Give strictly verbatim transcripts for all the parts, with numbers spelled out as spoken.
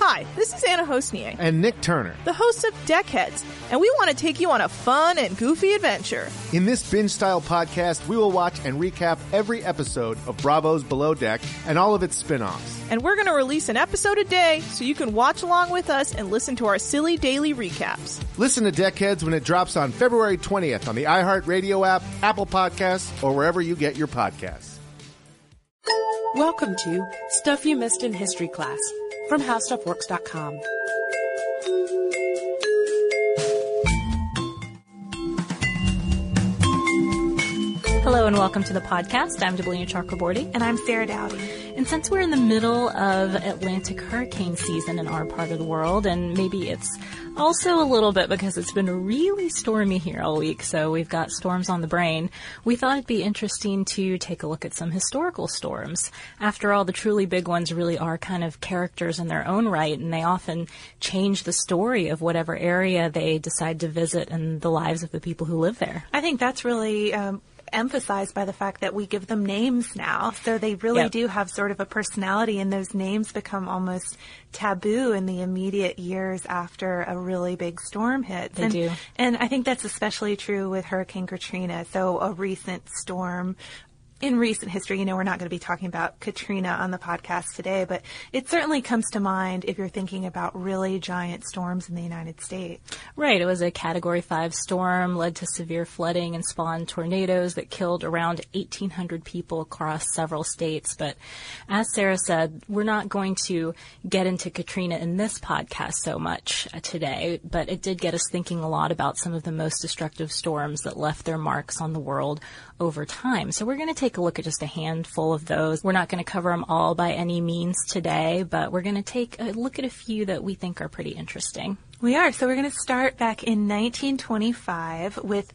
Hi, this is Anna Hosnier. And Nick Turner. The hosts of Deckheads. And we want to take you on a fun and goofy adventure. In this binge-style podcast, we will watch and recap every episode of Bravo's Below Deck and all of its spin-offs. And we're going to release an episode a day so you can watch along with us and listen to our silly daily recaps. Listen to Deckheads when it drops on February twentieth on the iHeartRadio app, Apple Podcasts, or wherever you get your podcasts. Welcome to Stuff You Missed in History Class. From How Stuff Works dot com. Hello and welcome to the podcast. I'm Deblina Chakraborty. And I'm Sarah Dowdy. And since we're in the middle of Atlantic hurricane season in our part of the world, and maybe it's also a little bit because it's been really stormy here all week, so we've got storms on the brain, we thought it'd be interesting to take a look at some historical storms. After all, the truly big ones really are kind of characters in their own right, and they often change the story of whatever area they decide to visit and the lives of the people who live there. I think that's really um emphasized by the fact that we give them names now. So they really yep. do have sort of a personality, and those names become almost taboo in the immediate years after a really big storm hits. They and, do. And I think that's especially true with Hurricane Katrina. So a recent storm in recent history, you know, we're not going to be talking about Katrina on the podcast today, but it certainly comes to mind if you're thinking about really giant storms in the United States. Right. It was a Category five storm, led to severe flooding and spawned tornadoes that killed around eighteen hundred people across several states. But as Sarah said, we're not going to get into Katrina in this podcast so much today, but it did get us thinking a lot about some of the most destructive storms that left their marks on the world over time. So we're going to take a look at just a handful of those. We're not going to cover them all by any means today, but we're going to take a look at a few that we think are pretty interesting. We are. So we're going to start back in nineteen twenty-five with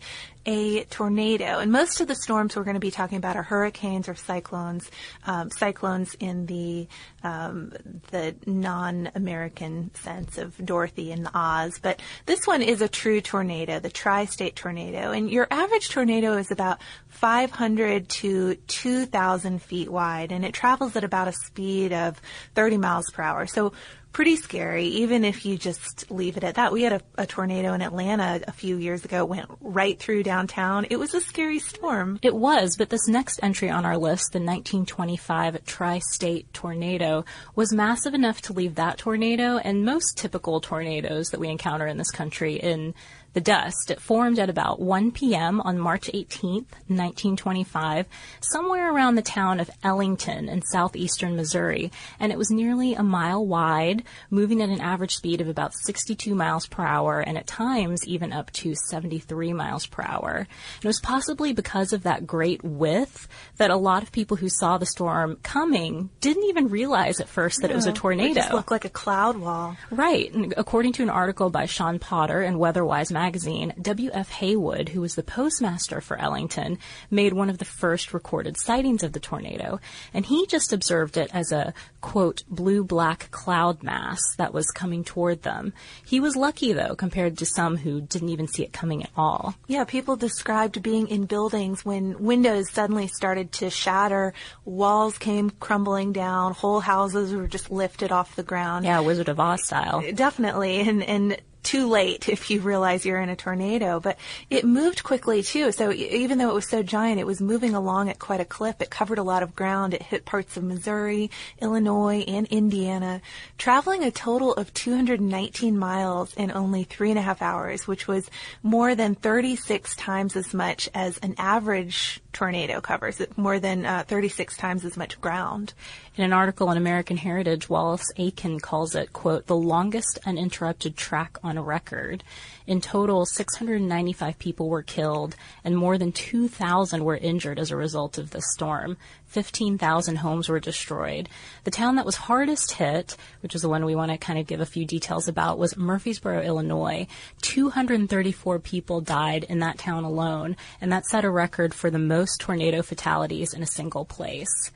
a tornado. And most of the storms we're going to be talking about are hurricanes or cyclones, um, cyclones in the um, the non-American sense of Dorothy and Oz. But this one is a true tornado, the Tri-State Tornado. And your average tornado is about five hundred to two thousand feet wide, and it travels at about a speed of thirty miles per hour. So pretty scary, even if you just leave it at that. We had a, a tornado in Atlanta a few years ago, went right through downtown. It was a scary storm. It was, but this next entry on our list, the nineteen twenty-five Tri-State Tornado, was massive enough to leave that tornado and most typical tornadoes that we encounter in this country in the dust. It formed at about one p.m. on March eighteenth, nineteen twenty-five, somewhere around the town of Ellington in southeastern Missouri, and it was nearly a mile wide, moving at an average speed of about sixty-two miles per hour, and at times even up to seventy-three miles per hour. And it was possibly because of that great width that a lot of people who saw the storm coming didn't even realize at first that no, it was a tornado. It just looked like a cloud wall. Right. And according to an article by Sean Potter in WeatherWise magazine, Magazine, W F Haywood, who was the postmaster for Ellington, made one of the first recorded sightings of the tornado, and he just observed it as a, quote, blue-black cloud mass that was coming toward them. He was lucky, though, compared to some who didn't even see it coming at all. Yeah, people described being in buildings when windows suddenly started to shatter, walls came crumbling down, whole houses were just lifted off the ground. Yeah, Wizard of Oz style. Definitely, and and too late if you realize you're in a tornado. But it moved quickly, too. So even though it was so giant, it was moving along at quite a clip. It covered a lot of ground. It hit parts of Missouri, Illinois, and Indiana, traveling a total of two hundred nineteen miles in only three and a half hours, which was more than thirty-six times as much as an average tornado covers, more than uh, thirty-six times as much ground. In an article in American Heritage, Wallace Aiken calls it, quote, the longest uninterrupted track on record. In total, six hundred ninety-five people were killed and more than two thousand were injured as a result of this storm. fifteen thousand homes were destroyed. The town that was hardest hit, which is the one we want to kind of give a few details about, was Murphysboro, Illinois. two hundred thirty-four people died in that town alone, and that set a record for the most tornado fatalities in a single place.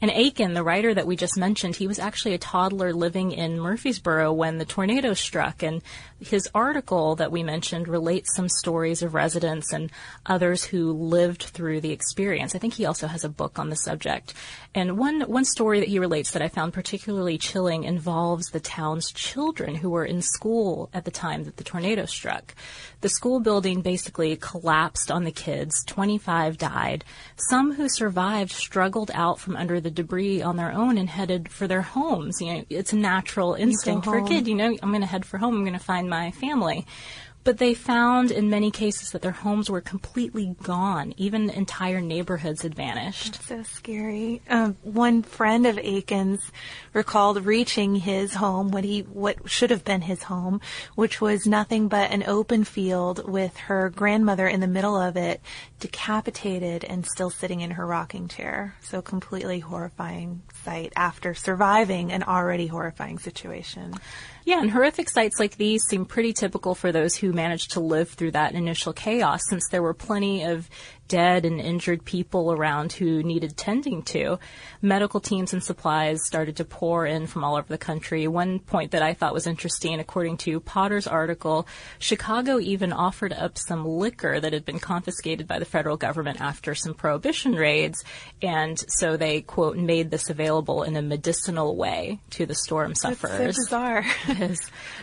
And Aiken, the writer that we just mentioned, he was actually a toddler living in Murphysboro when the tornado struck. And his article that we mentioned relates some stories of residents and others who lived through the experience. I think he also has a book on the subject. And one, one story that he relates that I found particularly chilling involves the town's children who were in school at the time that the tornado struck. The school building basically collapsed on the kids. twenty-five died. Some who survived struggled out from under the debris on their own and headed for their homes. You know, it's a natural instinct for a kid. You know, I'm going to head for home. I'm going to find my family. But they found in many cases that their homes were completely gone. Even entire neighborhoods had vanished. That's so scary. Um, one friend of Aiken's recalled reaching his home, what he what should have been his home, which was nothing but an open field with her grandmother in the middle of it, decapitated and still sitting in her rocking chair. So completely horrifying sight after surviving an already horrifying situation. Yeah, and horrific sights like these seem pretty typical for those who managed to live through that initial chaos, since there were plenty of dead and injured people around who needed tending to. Medical teams and supplies started to pour in from all over the country. One point that I thought was interesting, according to Potter's article, Chicago even offered up some liquor that had been confiscated by the federal government after some prohibition raids, and so they, quote, made this available in a medicinal way to the storm sufferers. That's so bizarre.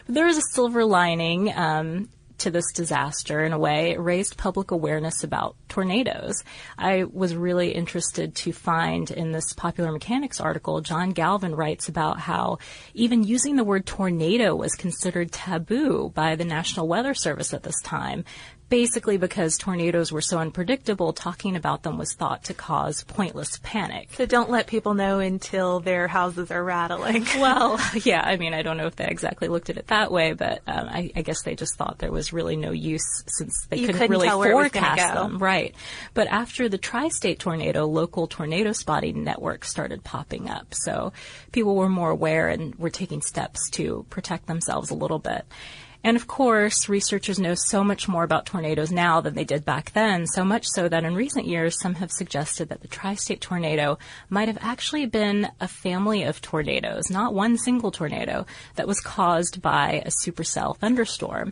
There is a silver lining um, to this disaster in a way. It raised public awareness about tornadoes. I was really interested to find in this Popular Mechanics article, John Galvin writes about how even using the word tornado was considered taboo by the National Weather Service at this time. Basically because tornadoes were so unpredictable, talking about them was thought to cause pointless panic. So don't let people know until their houses are rattling. Well, yeah, I mean, I don't know if they exactly looked at it that way, but um, I, I guess they just thought there was really no use since they couldn't, couldn't really forecast them. Right. But after the Tri-State Tornado, local tornado spotting networks started popping up. So people were more aware and were taking steps to protect themselves a little bit. And, of course, researchers know so much more about tornadoes now than they did back then, so much so that in recent years some have suggested that the Tri-State Tornado might have actually been a family of tornadoes, not one single tornado, that was caused by a supercell thunderstorm.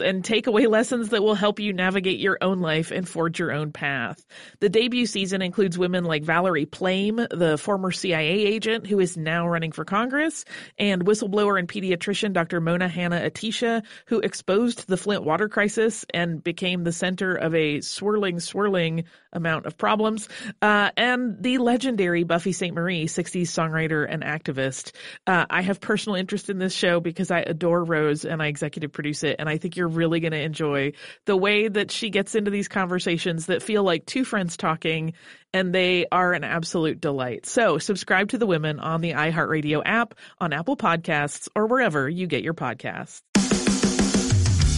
and take away lessons that will help you navigate your own life and forge your own path. The debut season includes women like Valerie Plame, the former C I A agent who is now running for Congress, and whistleblower and pediatrician Doctor Mona Hanna-Attisha, who exposed the Flint water crisis and became the center of a swirling, swirling amount of problems, uh, and the legendary Buffy Sainte Marie, sixties songwriter and activist. Uh, I have personal interest in this show because I adore Rose and I executive produce it, and I think you're really going to enjoy the way that she gets into these conversations that feel like two friends talking, and they are an absolute delight. So subscribe to The Women on the iHeartRadio app, on Apple Podcasts, or wherever you get your podcasts.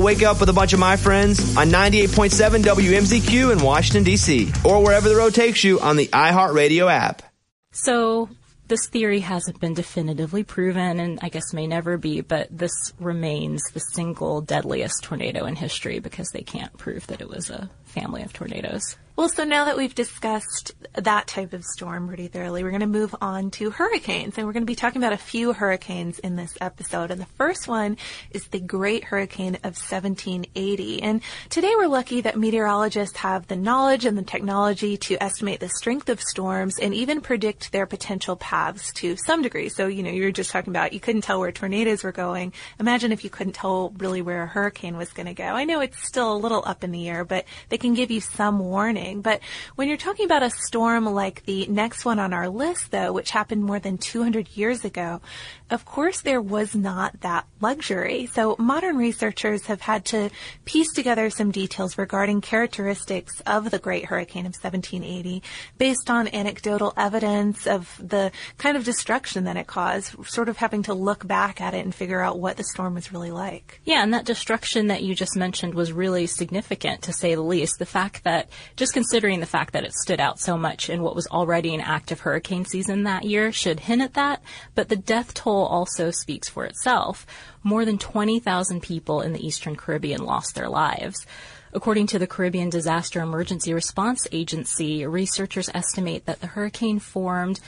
wake up with a bunch of my friends on ninety-eight point seven W M Z Q in Washington, D C, or wherever the road takes you on the iHeartRadio app. So this theory hasn't been definitively proven, and I guess may never be, but this remains the single deadliest tornado in history because they can't prove that it was a family of tornadoes. Well, so now that we've discussed that type of storm pretty thoroughly, we're going to move on to hurricanes. And we're going to be talking about a few hurricanes in this episode. And the first one is the Great Hurricane of seventeen eighty. And today we're lucky that meteorologists have the knowledge and the technology to estimate the strength of storms and even predict their potential paths to some degree. So, you know, you were just talking about you couldn't tell where tornadoes were going. Imagine if you couldn't tell really where a hurricane was going to go. I know it's still a little up in the air, but they can give you some warning. But when you're talking about a storm like the next one on our list, though, which happened more than two hundred years ago, of course there was not that luxury. So modern researchers have had to piece together some details regarding characteristics of the Great Hurricane of seventeen eighty based on anecdotal evidence of the kind of destruction that it caused, sort of having to look back at it and figure out what the storm was really like. Yeah, and that destruction that you just mentioned was really significant, to say the least. The fact that just considering the fact that it stood out so much in what was already an active hurricane season that year should hint at that, but the death toll also speaks for itself. More than twenty thousand people in the Eastern Caribbean lost their lives. According to the Caribbean Disaster Emergency Response Agency, researchers estimate that the hurricane formed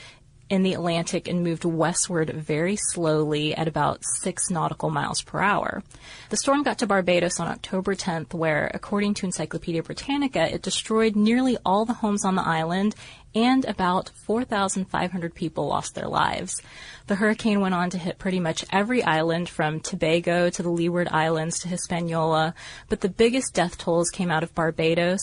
in the Atlantic and moved westward very slowly at about six nautical miles per hour. The storm got to Barbados on October tenth, where, according to Encyclopedia Britannica, it destroyed nearly all the homes on the island, and about four thousand five hundred people lost their lives. The hurricane went on to hit pretty much every island, from Tobago to the Leeward Islands to Hispaniola, but the biggest death tolls came out of Barbados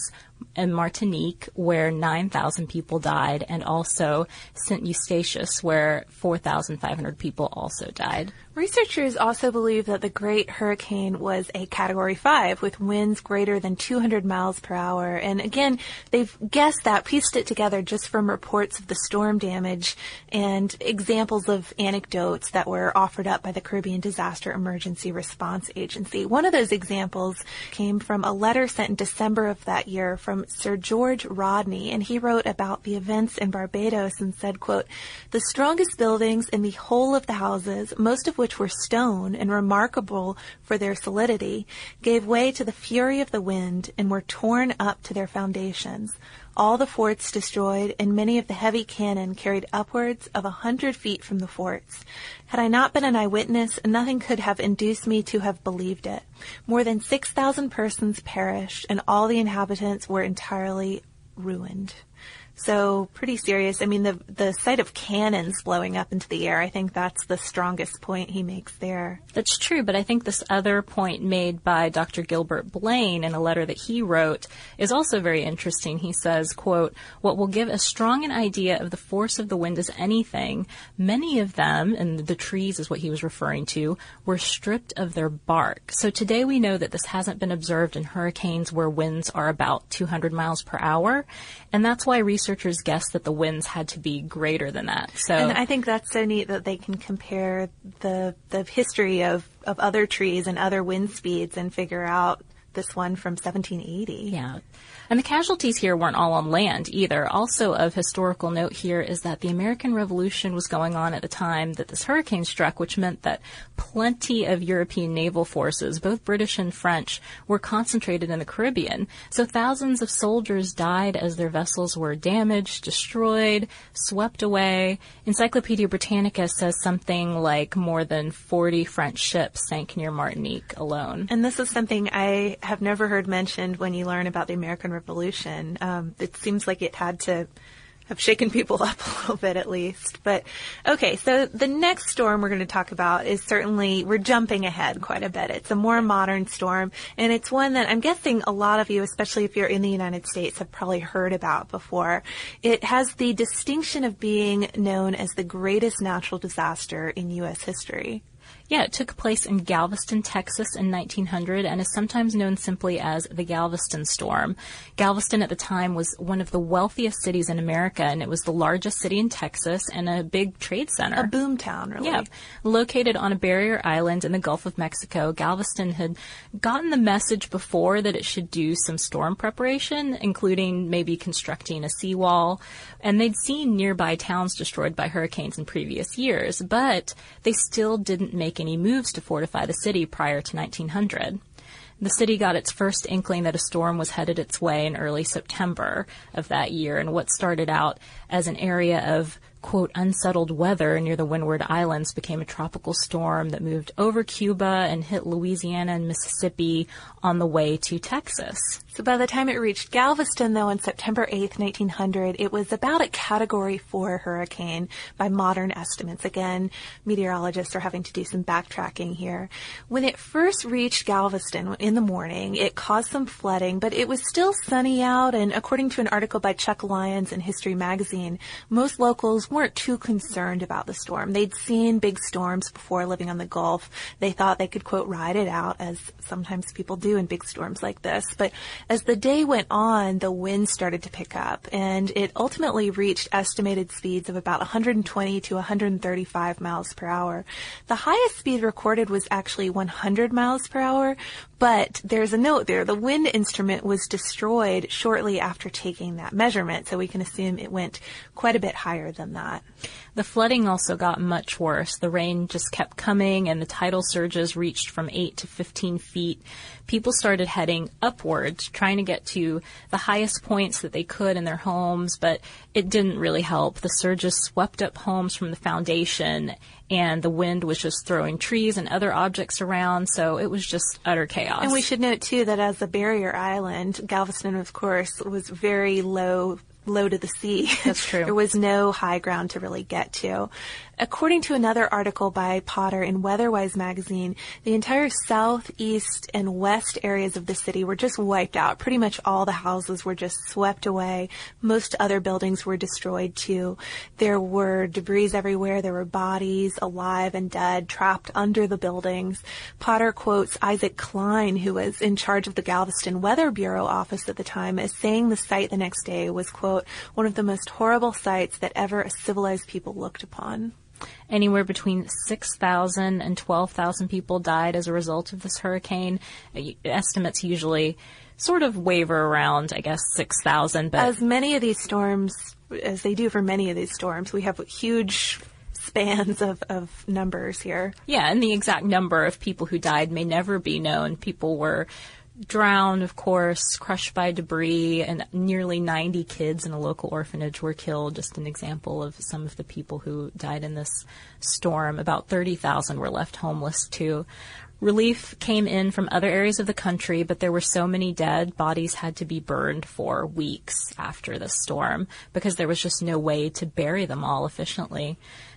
and Martinique, where nine thousand people died, and also Saint Eustatius, where four thousand five hundred people also died. Researchers also believe that the Great Hurricane was a Category five, with winds greater than two hundred miles per hour. And again, they've guessed that, pieced it together just from reports of the storm damage and examples of anecdotes that were offered up by the Caribbean Disaster Emergency Response Agency. One of those examples came from a letter sent in December of that year from Sir George Rodney, and he wrote about the events in Barbados and said, quote, "The strongest buildings in the whole of the houses, most of which which were stone and remarkable for their solidity, gave way to the fury of the wind and were torn up to their foundations. All the forts destroyed and many of the heavy cannon carried upwards of a hundred feet from the forts. Had I not been an eyewitness, nothing could have induced me to have believed it. More than six thousand persons perished and all the inhabitants were entirely ruined." So pretty serious. I mean, the the sight of cannons blowing up into the air, I think that's the strongest point he makes there. That's true, but I think this other point made by Doctor Gilbert Blaine in a letter that he wrote is also very interesting. He says, quote, "What will give as strong an idea of the force of the wind as anything, many of them," and the trees is what he was referring to, "were stripped of their bark. So today we know that this hasn't been observed in hurricanes where winds are about two hundred miles per hour, and that's why research Researchers guessed that the winds had to be greater than that. So, and I think that's so neat that they can compare the the history of, of other trees and other wind speeds and figure out this one from seventeen eighty. Yeah. And the casualties here weren't all on land either. Also of historical note here is that the American Revolution was going on at the time that this hurricane struck, which meant that plenty of European naval forces, both British and French, were concentrated in the Caribbean. So thousands of soldiers died as their vessels were damaged, destroyed, swept away. Encyclopedia Britannica says something like more than forty French ships sank near Martinique alone. And this is something I have never heard mentioned when you learn about the American Revolution. Um, it seems like it had to have shaken people up a little bit at least. But okay, so the next storm we're going to talk about is certainly, we're jumping ahead quite a bit. It's a more modern storm, and it's one that I'm guessing a lot of you, especially if you're in the United States, have probably heard about before. It has the distinction of being known as the greatest natural disaster in U S history. Yeah, it took place in Galveston, Texas in nineteen hundred and is sometimes known simply as the Galveston Storm. Galveston at the time was one of the wealthiest cities in America, and it was the largest city in Texas and a big trade center. A boom town, really. Yeah. Located on a barrier island in the Gulf of Mexico, Galveston had gotten the message before that it should do some storm preparation, including maybe constructing a seawall, and they'd seen nearby towns destroyed by hurricanes in previous years, but they still didn't make any moves to fortify the city prior to nineteen hundred. The city got its first inkling that a storm was headed its way in early September of that year, and what started out as an area of, quote, unsettled weather near the Windward Islands became a tropical storm that moved over Cuba and hit Louisiana and Mississippi on the way to Texas. So by the time it reached Galveston, though, on September eighth, nineteen hundred, it was about a Category four hurricane by modern estimates. Again, meteorologists are having to do some backtracking here. When it first reached Galveston in the morning, it caused some flooding, but it was still sunny out, and according to an article by Chuck Lyons in History magazine, most locals weren't too concerned about the storm. They'd seen big storms before living on the Gulf. They thought they could, quote, ride it out, as sometimes people do in big storms like this. But as the day went on, the wind started to pick up, and it ultimately reached estimated speeds of about one hundred twenty to one hundred thirty-five miles per hour. The highest speed recorded was actually one hundred miles per hour, but there's a note there. The wind instrument was destroyed shortly after taking that measurement, so we can assume it went quite a bit higher than that. The flooding also got much worse. The rain just kept coming, and the tidal surges reached from eight to fifteen feet. People started heading upwards, trying to get to the highest points that they could in their homes, but it didn't really help. The surges swept up homes from the foundation, and the wind was just throwing trees and other objects around, so it was just utter chaos. And we should note, too, that as a barrier island, Galveston, of course, was very low low to the sea. That's true. There was no high ground to really get to. According to another article by Potter in WeatherWise magazine, the entire south, east, and west areas of the city were just wiped out. Pretty much all the houses were just swept away. Most other buildings were destroyed, too. There were debris everywhere. There were bodies, alive and dead, trapped under the buildings. Potter quotes Isaac Klein, who was in charge of the Galveston Weather Bureau office at the time, as saying the sight the next day was, quote, one of the most horrible sights that ever a civilized people looked upon. Anywhere between six thousand and twelve thousand people died as a result of this hurricane. Estimates usually sort of waver around, I guess, six thousand. But as many of these storms, as they do for many of these storms, we have huge spans of, of numbers here. Yeah, and the exact number of people who died may never be known. People were drowned, of course, crushed by debris, and nearly ninety kids in a local orphanage were killed. Just an example of some of the people who died in this storm. About thirty thousand were left homeless, too. Relief came in from other areas of the country, but there were so many dead, bodies had to be burned for weeks after the storm because there was just no way to bury them all efficiently.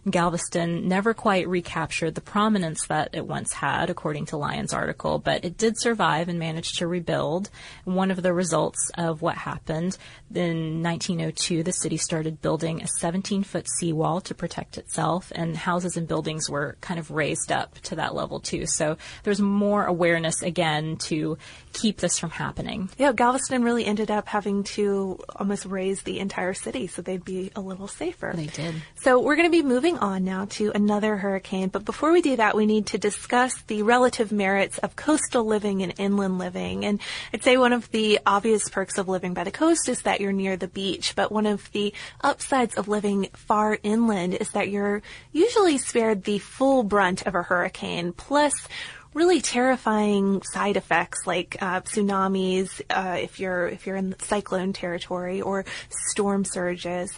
Galveston never quite recaptured the prominence that it once had, according to Lyon's article, but it did survive and managed to rebuild. One of the results of what happened, in nineteen oh two, the city started building a seventeen-foot seawall to protect itself, and houses and buildings were kind of raised up to that level, too. So there's more awareness, again, to keep this from happening. Yeah, Galveston really ended up having to almost raise the entire city so they'd be a little safer. They did. So we're going to be moving on now to another hurricane, but before we do that, we need to discuss the relative merits of coastal living and inland living. And I'd say one of the obvious perks of living by the coast is that you're near the beach, but one of the upsides of living far inland is that you're usually spared the full brunt of a hurricane, plus really terrifying side effects like uh, tsunamis, uh, if you're if you're in cyclone territory, or storm surges.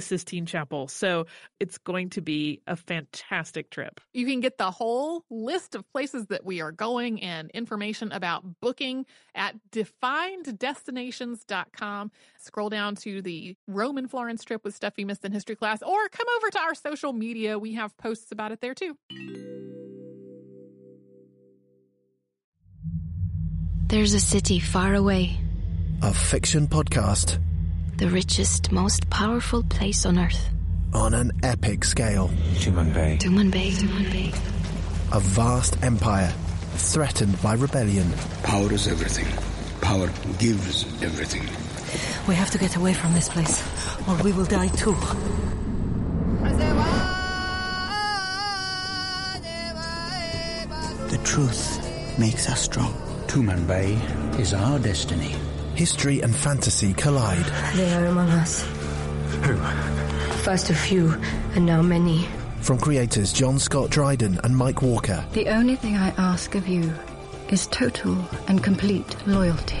Sistine Chapel. So it's going to be a fantastic trip. You can get the whole list of places that we are going and information about booking at defined destinations dot com. Scroll down to the Rome and Florence trip with Stuff You Missed in History Class, or come over to our social media. We have posts about it there too. There's a city far away. A fiction podcast. The richest, most powerful place on Earth. On an epic scale. Tumen Bay. Tumen Bay. Tumen Bay. A vast empire threatened by rebellion. Power is everything. Power gives everything. We have to get away from this place, or we will die too. The truth makes us strong. Tumen Bay is our destiny. History and fantasy collide. They are among us. Who? First a few, and now many. From creators John Scott Dryden and Mike Walker. The only thing I ask of you is total and complete loyalty.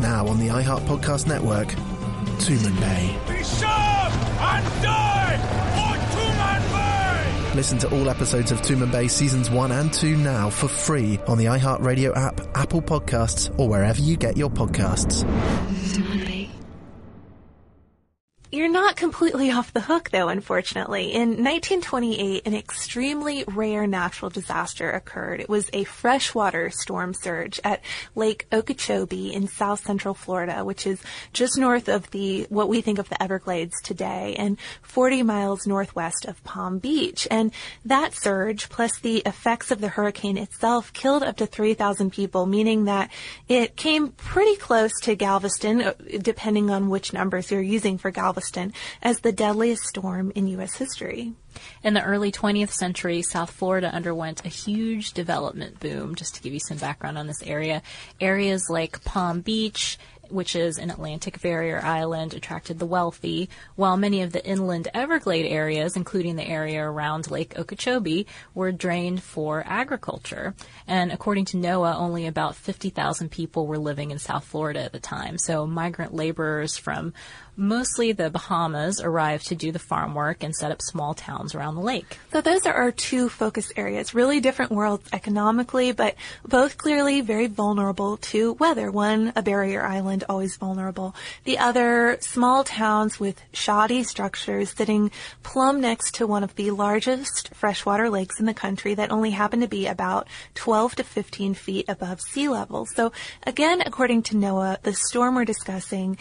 Now on the iHeart Podcast Network, Tumen Bay. Be sharp and die for Tumen Bay! Listen to all episodes of Tumen Bay Seasons one and two now for free on the iHeartRadio app, Apple Podcasts, or wherever you get your podcasts. You're not completely off the hook, though, unfortunately. In nineteen twenty-eight, an extremely rare natural disaster occurred. It was a freshwater storm surge at Lake Okeechobee in south central Florida, which is just north of the what we think of the Everglades today and forty miles northwest of Palm Beach. And that surge, plus the effects of the hurricane itself, killed up to three thousand people, meaning that it came pretty close to Galveston, depending on which numbers you're using for Galveston, as the deadliest storm in U S history. In the early twentieth century, South Florida underwent a huge development boom. Just to give you some background on this area, areas like Palm Beach, which is an Atlantic barrier island, attracted the wealthy, while many of the inland Everglade areas, including the area around Lake Okeechobee, were drained for agriculture. And according to NOAA, only about fifty thousand people were living in South Florida at the time. So migrant laborers from mostly the Bahamas arrived to do the farm work and set up small towns around the lake. So those are our two focus areas, really different worlds economically, but both clearly very vulnerable to weather. One, a barrier island, always vulnerable. The other, small towns with shoddy structures sitting plumb next to one of the largest freshwater lakes in the country that only happened to be about twelve to fifteen feet above sea level. So again, according to NOAA, the storm we're discussing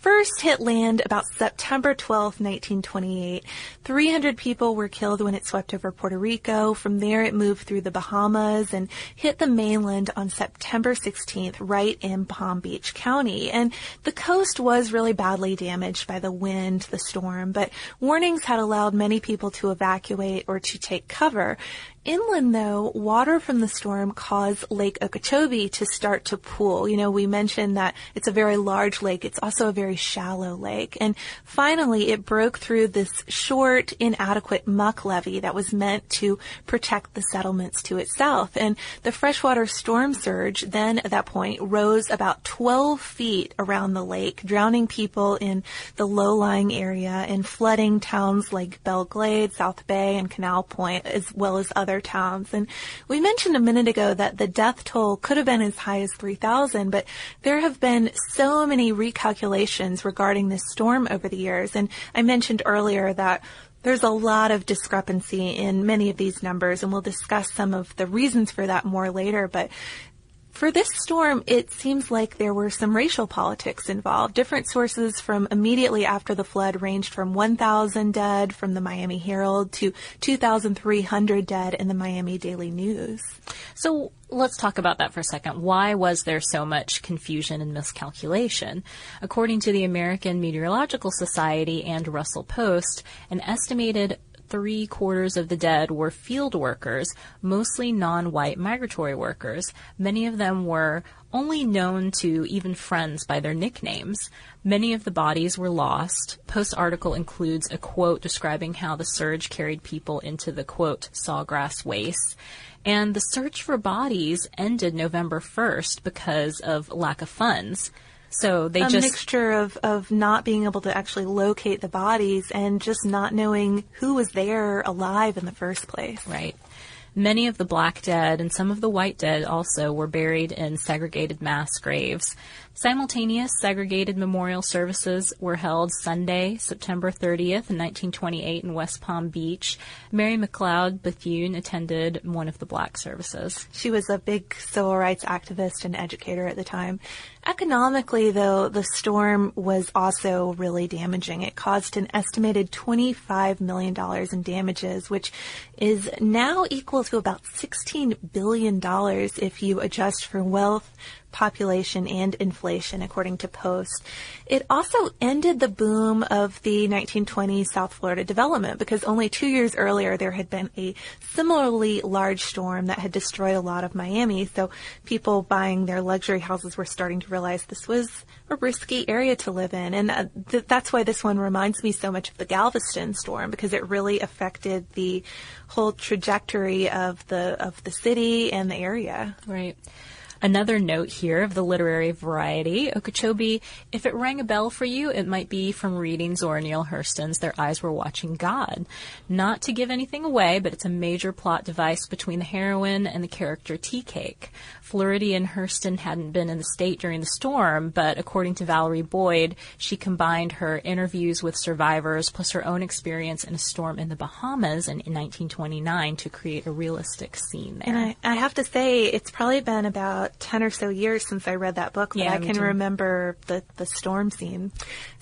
first hit land about September twelfth, nineteen twenty-eight. three hundred people were killed when it swept over Puerto Rico. From there, it moved through the Bahamas and hit the mainland on September sixteenth, right in Palm Beach County. And the coast was really badly damaged by the wind, the storm, but warnings had allowed many people to evacuate or to take cover. Inland, though, water from the storm caused Lake Okeechobee to start to pool. You know, we mentioned that it's a very large lake. It's also a very shallow lake. And finally, it broke through this short, inadequate muck levee that was meant to protect the settlements to itself. And the freshwater storm surge then, at that point, rose about twelve feet around the lake, drowning people in the low-lying area and flooding towns like Belglade, South Bay, and Canal Point, as well as other towns. And we mentioned a minute ago that the death toll could have been as high as three thousand, but there have been so many recalculations regarding this storm over the years. And I mentioned earlier that there's a lot of discrepancy in many of these numbers, and we'll discuss some of the reasons for that more later. But For this storm, it seems like there were some racial politics involved. Different sources from immediately after the flood ranged from one thousand dead from the Miami Herald to two thousand three hundred dead in the Miami Daily News. So let's talk about that for a second. Why was there so much confusion and miscalculation? According to the American Meteorological Society and Russell Post, an estimated three quarters of the dead were field workers, mostly non-white migratory workers. Many of them were only known to even friends by their nicknames. Many of the bodies were lost. Post article includes a quote describing how the surge carried people into the, quote, sawgrass wastes. And the search for bodies ended November first because of lack of funds. So they a just... A mixture of, of not being able to actually locate the bodies and just not knowing who was there alive in the first place. Right. Many of the black dead and some of the white dead also were buried in segregated mass graves. Simultaneous segregated memorial services were held Sunday, September thirtieth, nineteen twenty-eight in West Palm Beach. Mary McLeod Bethune attended one of the black services. She was a big civil rights activist and educator at the time. Economically, though, the storm was also really damaging. It caused an estimated twenty-five million dollars in damages, which is now equal to about sixteen billion dollars if you adjust for wealth, population, and inflation, according to Post. It also ended the boom of the nineteen twenties South Florida development, because only two years earlier there had been a similarly large storm that had destroyed a lot of Miami, so people buying their luxury houses were starting to realize this was a risky area to live in. And th- that's why this one reminds me so much of the Galveston storm, because it really affected the whole trajectory of the of the city and the area. Right. Another note here of the literary variety, Okeechobee, if it rang a bell for you, it might be from readings or Neil Hurston's Their Eyes Were Watching God. Not to give anything away, but it's a major plot device between the heroine and the character Tea Cake. Floridi and Hurston hadn't been in the state during the storm, but according to Valerie Boyd, she combined her interviews with survivors plus her own experience in a storm in the Bahamas in nineteen twenty-nine to create a realistic scene there. And I, I have to say, it's probably been about ten or so years since I read that book, but yeah, I can remember the, the storm scene.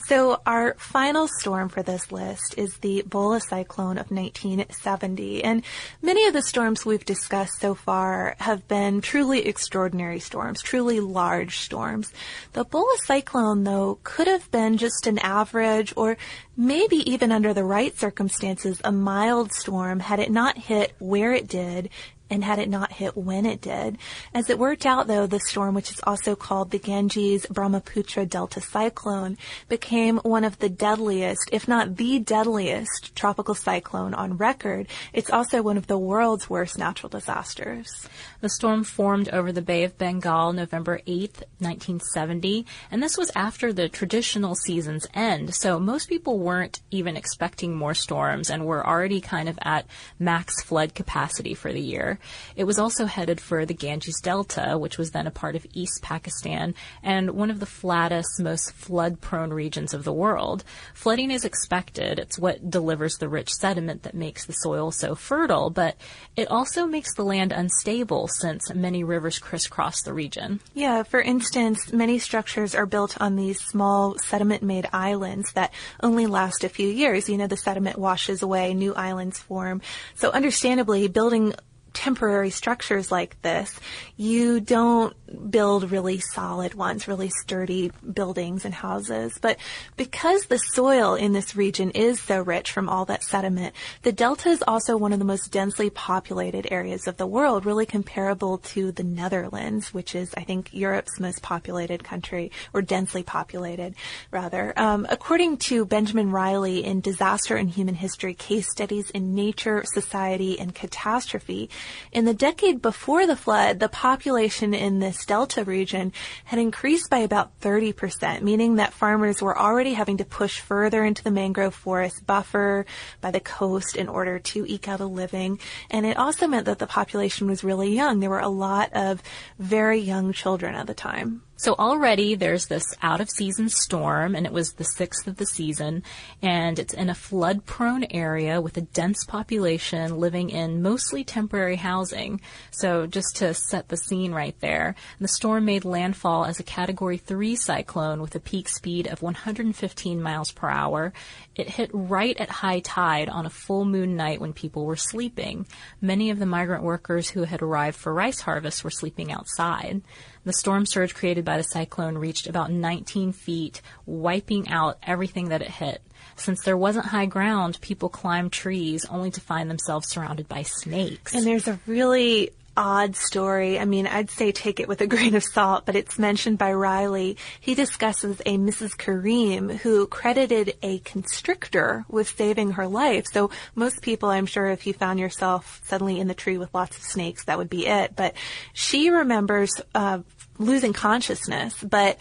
So our final storm for this list is the Bhola Cyclone of nineteen seventy. And many of the storms we've discussed so far have been truly extraordinary storms, truly large storms. The Bhola Cyclone, though, could have been just an average or maybe even under the right circumstances, a mild storm had it not hit where it did and had it not hit when it did. As it worked out, though, the storm, which is also called the Ganges Brahmaputra Delta Cyclone, became one of the deadliest, if not the deadliest, tropical cyclone on record. It's also one of the world's worst natural disasters. The storm formed over the Bay of Bengal November eighth, nineteen seventy, and this was after the traditional season's end, so most people weren't even expecting more storms and were already kind of at max flood capacity for the year. It was also headed for the Ganges Delta, which was then a part of East Pakistan and one of the flattest, most flood-prone regions of the world. Flooding is expected. It's what delivers the rich sediment that makes the soil so fertile, but it also makes the land unstable since many rivers crisscross the region. Yeah, for instance, many structures are built on these small sediment-made islands that only last a few years. You know, the sediment washes away, new islands form. So understandably, building temporary structures like this, you don't build really solid ones, really sturdy buildings and houses. But because the soil in this region is so rich from all that sediment, the delta is also one of the most densely populated areas of the world, really comparable to the Netherlands, which is, I think, Europe's most populated country, or densely populated, rather. Um, according to Benjamin Riley in Disaster and Human History, Case Studies in Nature, Society, and Catastrophe, in the decade before the flood, the population in this delta region had increased by about thirty percent, meaning that farmers were already having to push further into the mangrove forest buffer by the coast in order to eke out a living. And it also meant that the population was really young. There were a lot of very young children at the time. So already there's this out-of-season storm, and it was the sixth of the season, and it's in a flood-prone area with a dense population living in mostly temporary housing. So just to set the scene right there, the storm made landfall as a Category three cyclone with a peak speed of one hundred fifteen miles per hour. It hit right at high tide on a full moon night when people were sleeping. Many of the migrant workers who had arrived for rice harvest were sleeping outside. The storm surge created by the cyclone reached about nineteen feet, wiping out everything that it hit. Since there wasn't high ground, people climbed trees only to find themselves surrounded by snakes. And there's a really odd story. I mean, I'd say take it with a grain of salt, but it's mentioned by Riley. He discusses a Missus Kareem who credited a constrictor with saving her life. So most people, I'm sure, if you found yourself suddenly in the tree with lots of snakes, that would be it. But she remembers uh losing consciousness, but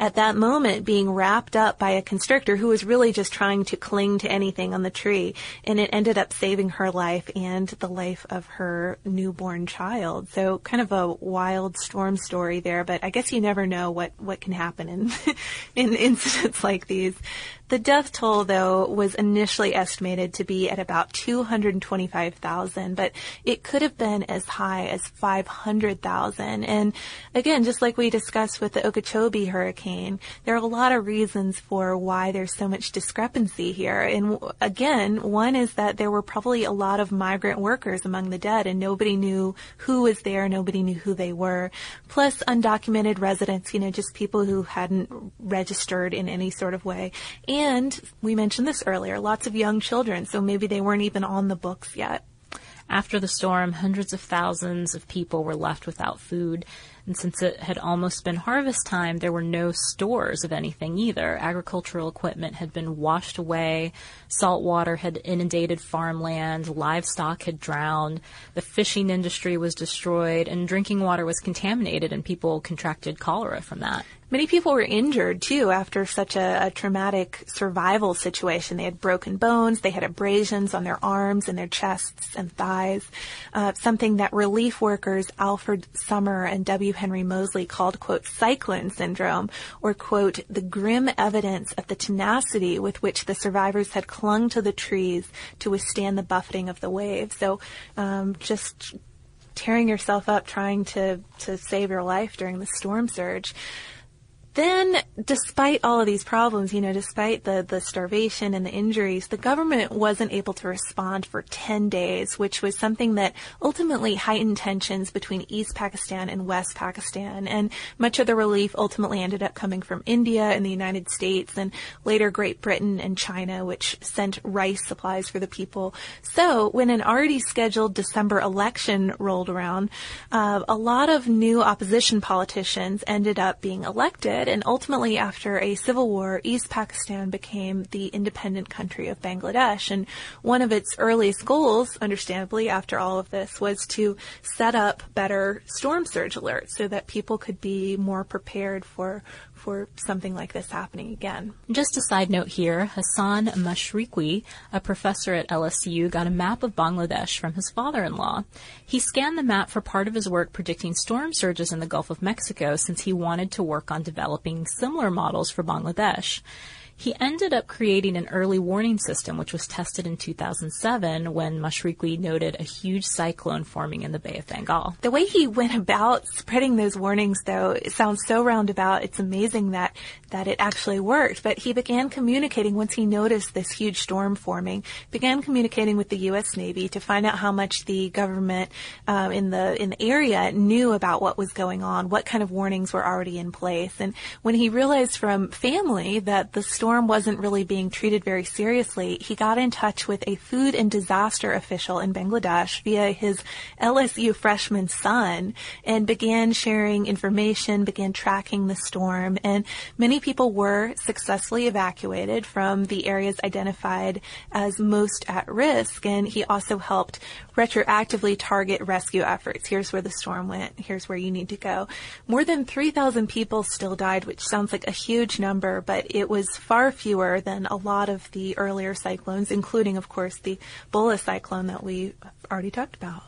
at that moment being wrapped up by a constrictor who was really just trying to cling to anything on the tree, and it ended up saving her life and the life of her newborn child. So kind of a wild storm story there, but I guess you never know what, what can happen in, in incidents like these. The death toll, though, was initially estimated to be at about two hundred twenty-five thousand, but it could have been as high as five hundred thousand. And again, just like we discussed with the Okeechobee hurricane, there are a lot of reasons for why there's so much discrepancy here. And again, one is that there were probably a lot of migrant workers among the dead, and nobody knew who was there, nobody knew who they were. Plus, undocumented residents, you know, just people who hadn't registered in any sort of way. And And we mentioned this earlier, lots of young children, so maybe they weren't even on the books yet. After the storm, hundreds of thousands of people were left without food. And since it had almost been harvest time, there were no stores of anything either. Agricultural equipment had been washed away. Salt water had inundated farmland. Livestock had drowned. The fishing industry was destroyed. And drinking water was contaminated, and people contracted cholera from that. Many people were injured, too, after such a, a traumatic survival situation. They had broken bones. They had abrasions on their arms and their chests and thighs, uh, something that relief workers Alfred Summer and W. Henry Moseley called, quote, cyclone syndrome, or, quote, the grim evidence of the tenacity with which the survivors had clung to the trees to withstand the buffeting of the waves. So um, just tearing yourself up trying to, to save your life during the storm surge. Then, despite all of these problems, you know, despite the, the starvation and the injuries, the government wasn't able to respond for ten days, which was something that ultimately heightened tensions between East Pakistan and West Pakistan. And much of the relief ultimately ended up coming from India and the United States, and later Great Britain and China, which sent rice supplies for the people. So, when an already scheduled December election rolled around, uh, a lot of new opposition politicians ended up being elected. And ultimately, after a civil war, East Pakistan became the independent country of Bangladesh. And one of its earliest goals, understandably, after all of this, was to set up better storm surge alerts so that people could be more prepared for for something like this happening again. Just a side note here, Hassan Mashriqui, a professor at L S U, got a map of Bangladesh from his father-in-law. He scanned the map for part of his work predicting storm surges in the Gulf of Mexico, since he wanted to work on developing similar models for Bangladesh. He ended up creating an early warning system, which was tested in two thousand seven when Mashriqui noted a huge cyclone forming in the Bay of Bengal. The way he went about spreading those warnings, though, it sounds so roundabout. It's amazing that, that it actually worked. But he began communicating, once he noticed this huge storm forming, began communicating with the U S Navy to find out how much the government uh, in the in the area knew about what was going on, what kind of warnings were already in place. And when he realized from family that the storm Storm wasn't really being treated very seriously, he got in touch with a food and disaster official in Bangladesh via his L S U freshman son, and began sharing information, began tracking the storm. And many people were successfully evacuated from the areas identified as most at risk. And he also helped retroactively target rescue efforts. Here's where the storm went. Here's where you need to go. More than three thousand people still died, which sounds like a huge number, but it was far far fewer than a lot of the earlier cyclones, including, of course, the Bhola cyclone that we already talked about.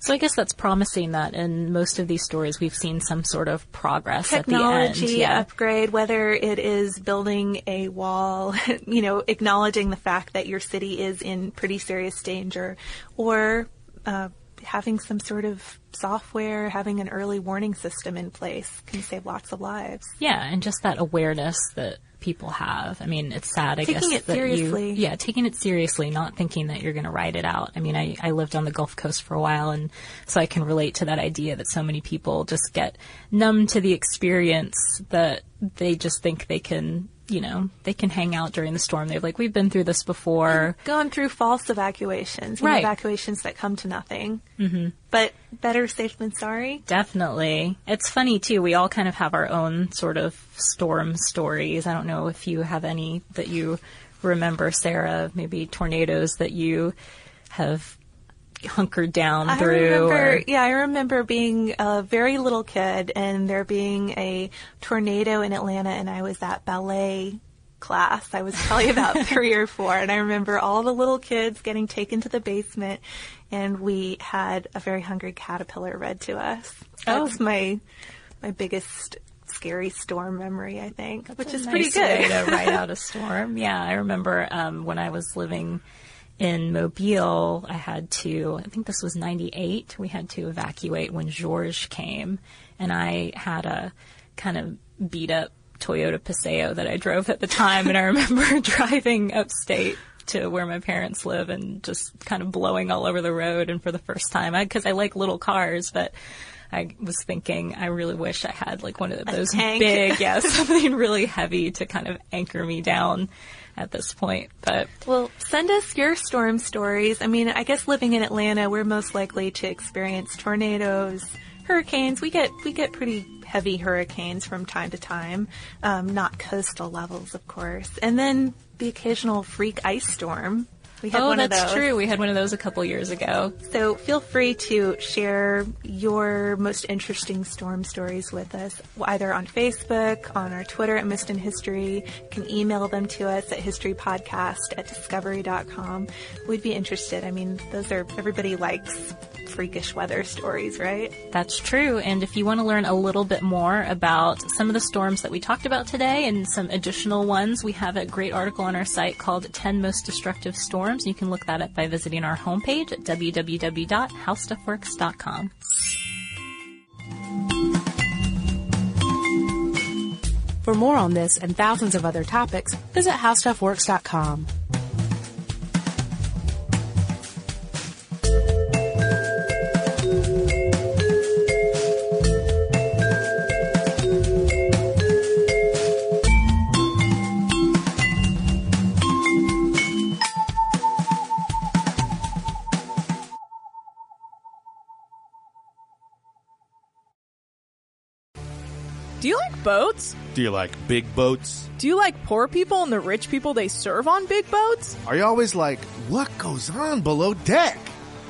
So I guess that's promising that in most of these stories we've seen some sort of progress at the end. Technology upgrade, whether it is building a wall, you know, acknowledging the fact that your city is in pretty serious danger, or uh, having some sort of software, having an early warning system in place can save lots of lives. Yeah, and just that awareness that people have. I mean, it's sad, I guess. Taking it seriously. Yeah, taking it seriously, not thinking that you're going to ride it out. I mean, I, I lived on the Gulf Coast for a while, and so I can relate to that idea that so many people just get numb to the experience that they just think they can, you know, they can hang out during the storm. They're like, we've been through this before. Going through false evacuations, right. Evacuations that come to nothing. Mm-hmm. But better safe than sorry. Definitely. It's funny, too. We all kind of have our own sort of storm stories. I don't know if you have any that you remember, Sarah, maybe tornadoes that you have hunkered down I through. Remember, or... Yeah, I remember being a very little kid and there being a tornado in Atlanta, and I was at ballet class. I was probably about three or four, and I remember all the little kids getting taken to the basement, and we had A Very Hungry Caterpillar read to us. That's oh. my my biggest scary storm memory, I think. That's which is nice pretty good. Way to ride out a storm. Yeah, I remember um, when I was living in Mobile, I had to, I think this was ninety-eight, we had to evacuate when George came, and I had a kind of beat up Toyota Paseo that I drove at the time, and I remember driving upstate to where my parents live and just kind of blowing all over the road, and for the first time, I, because I like little cars, but I was thinking, I really wish I had like one of those big, yeah, something really heavy to kind of anchor me down at this point. But well, send us your storm stories. I mean, I guess living in Atlanta, we're most likely to experience tornadoes, hurricanes. We get we get pretty heavy hurricanes from time to time, um, not coastal levels, of course. And then the occasional freak ice storm. We had oh, one that's of those. True. We had one of those a couple years ago. So feel free to share your most interesting storm stories with us, either on Facebook, on our Twitter at Missed in History. You can email them to us at historypodcast at discovery dot com. We'd be interested. I mean, those are, everybody likes freakish weather stories, right? That's true. And if you want to learn a little bit more about some of the storms that we talked about today and some additional ones, we have a great article on our site called ten Most Destructive Storms. You can look that up by visiting our homepage at w w w dot how stuff works dot com. For more on this and thousands of other topics, visit how stuff works dot com. Do you like boats? Do you like big boats? Do you like poor people and the rich people they serve on big boats? Are you always like, what goes on below deck?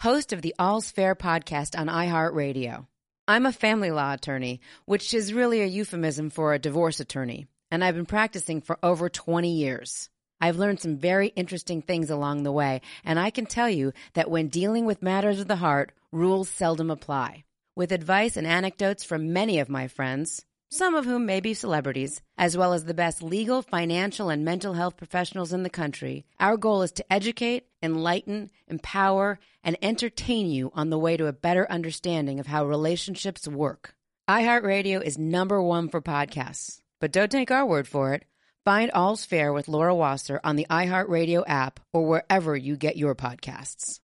host of the All's Fair podcast on iHeartRadio. I'm a family law attorney, which is really a euphemism for a divorce attorney, and I've been practicing for over twenty years. I've learned some very interesting things along the way, and I can tell you that when dealing with matters of the heart, rules seldom apply. With advice and anecdotes from many of my friends, some of whom may be celebrities, as well as the best legal, financial, and mental health professionals in the country, our goal is to educate, enlighten, empower, and entertain you on the way to a better understanding of how relationships work. iHeartRadio is number one for podcasts, but don't take our word for it. Find All's Fair with Laura Wasser on the iHeartRadio app or wherever you get your podcasts.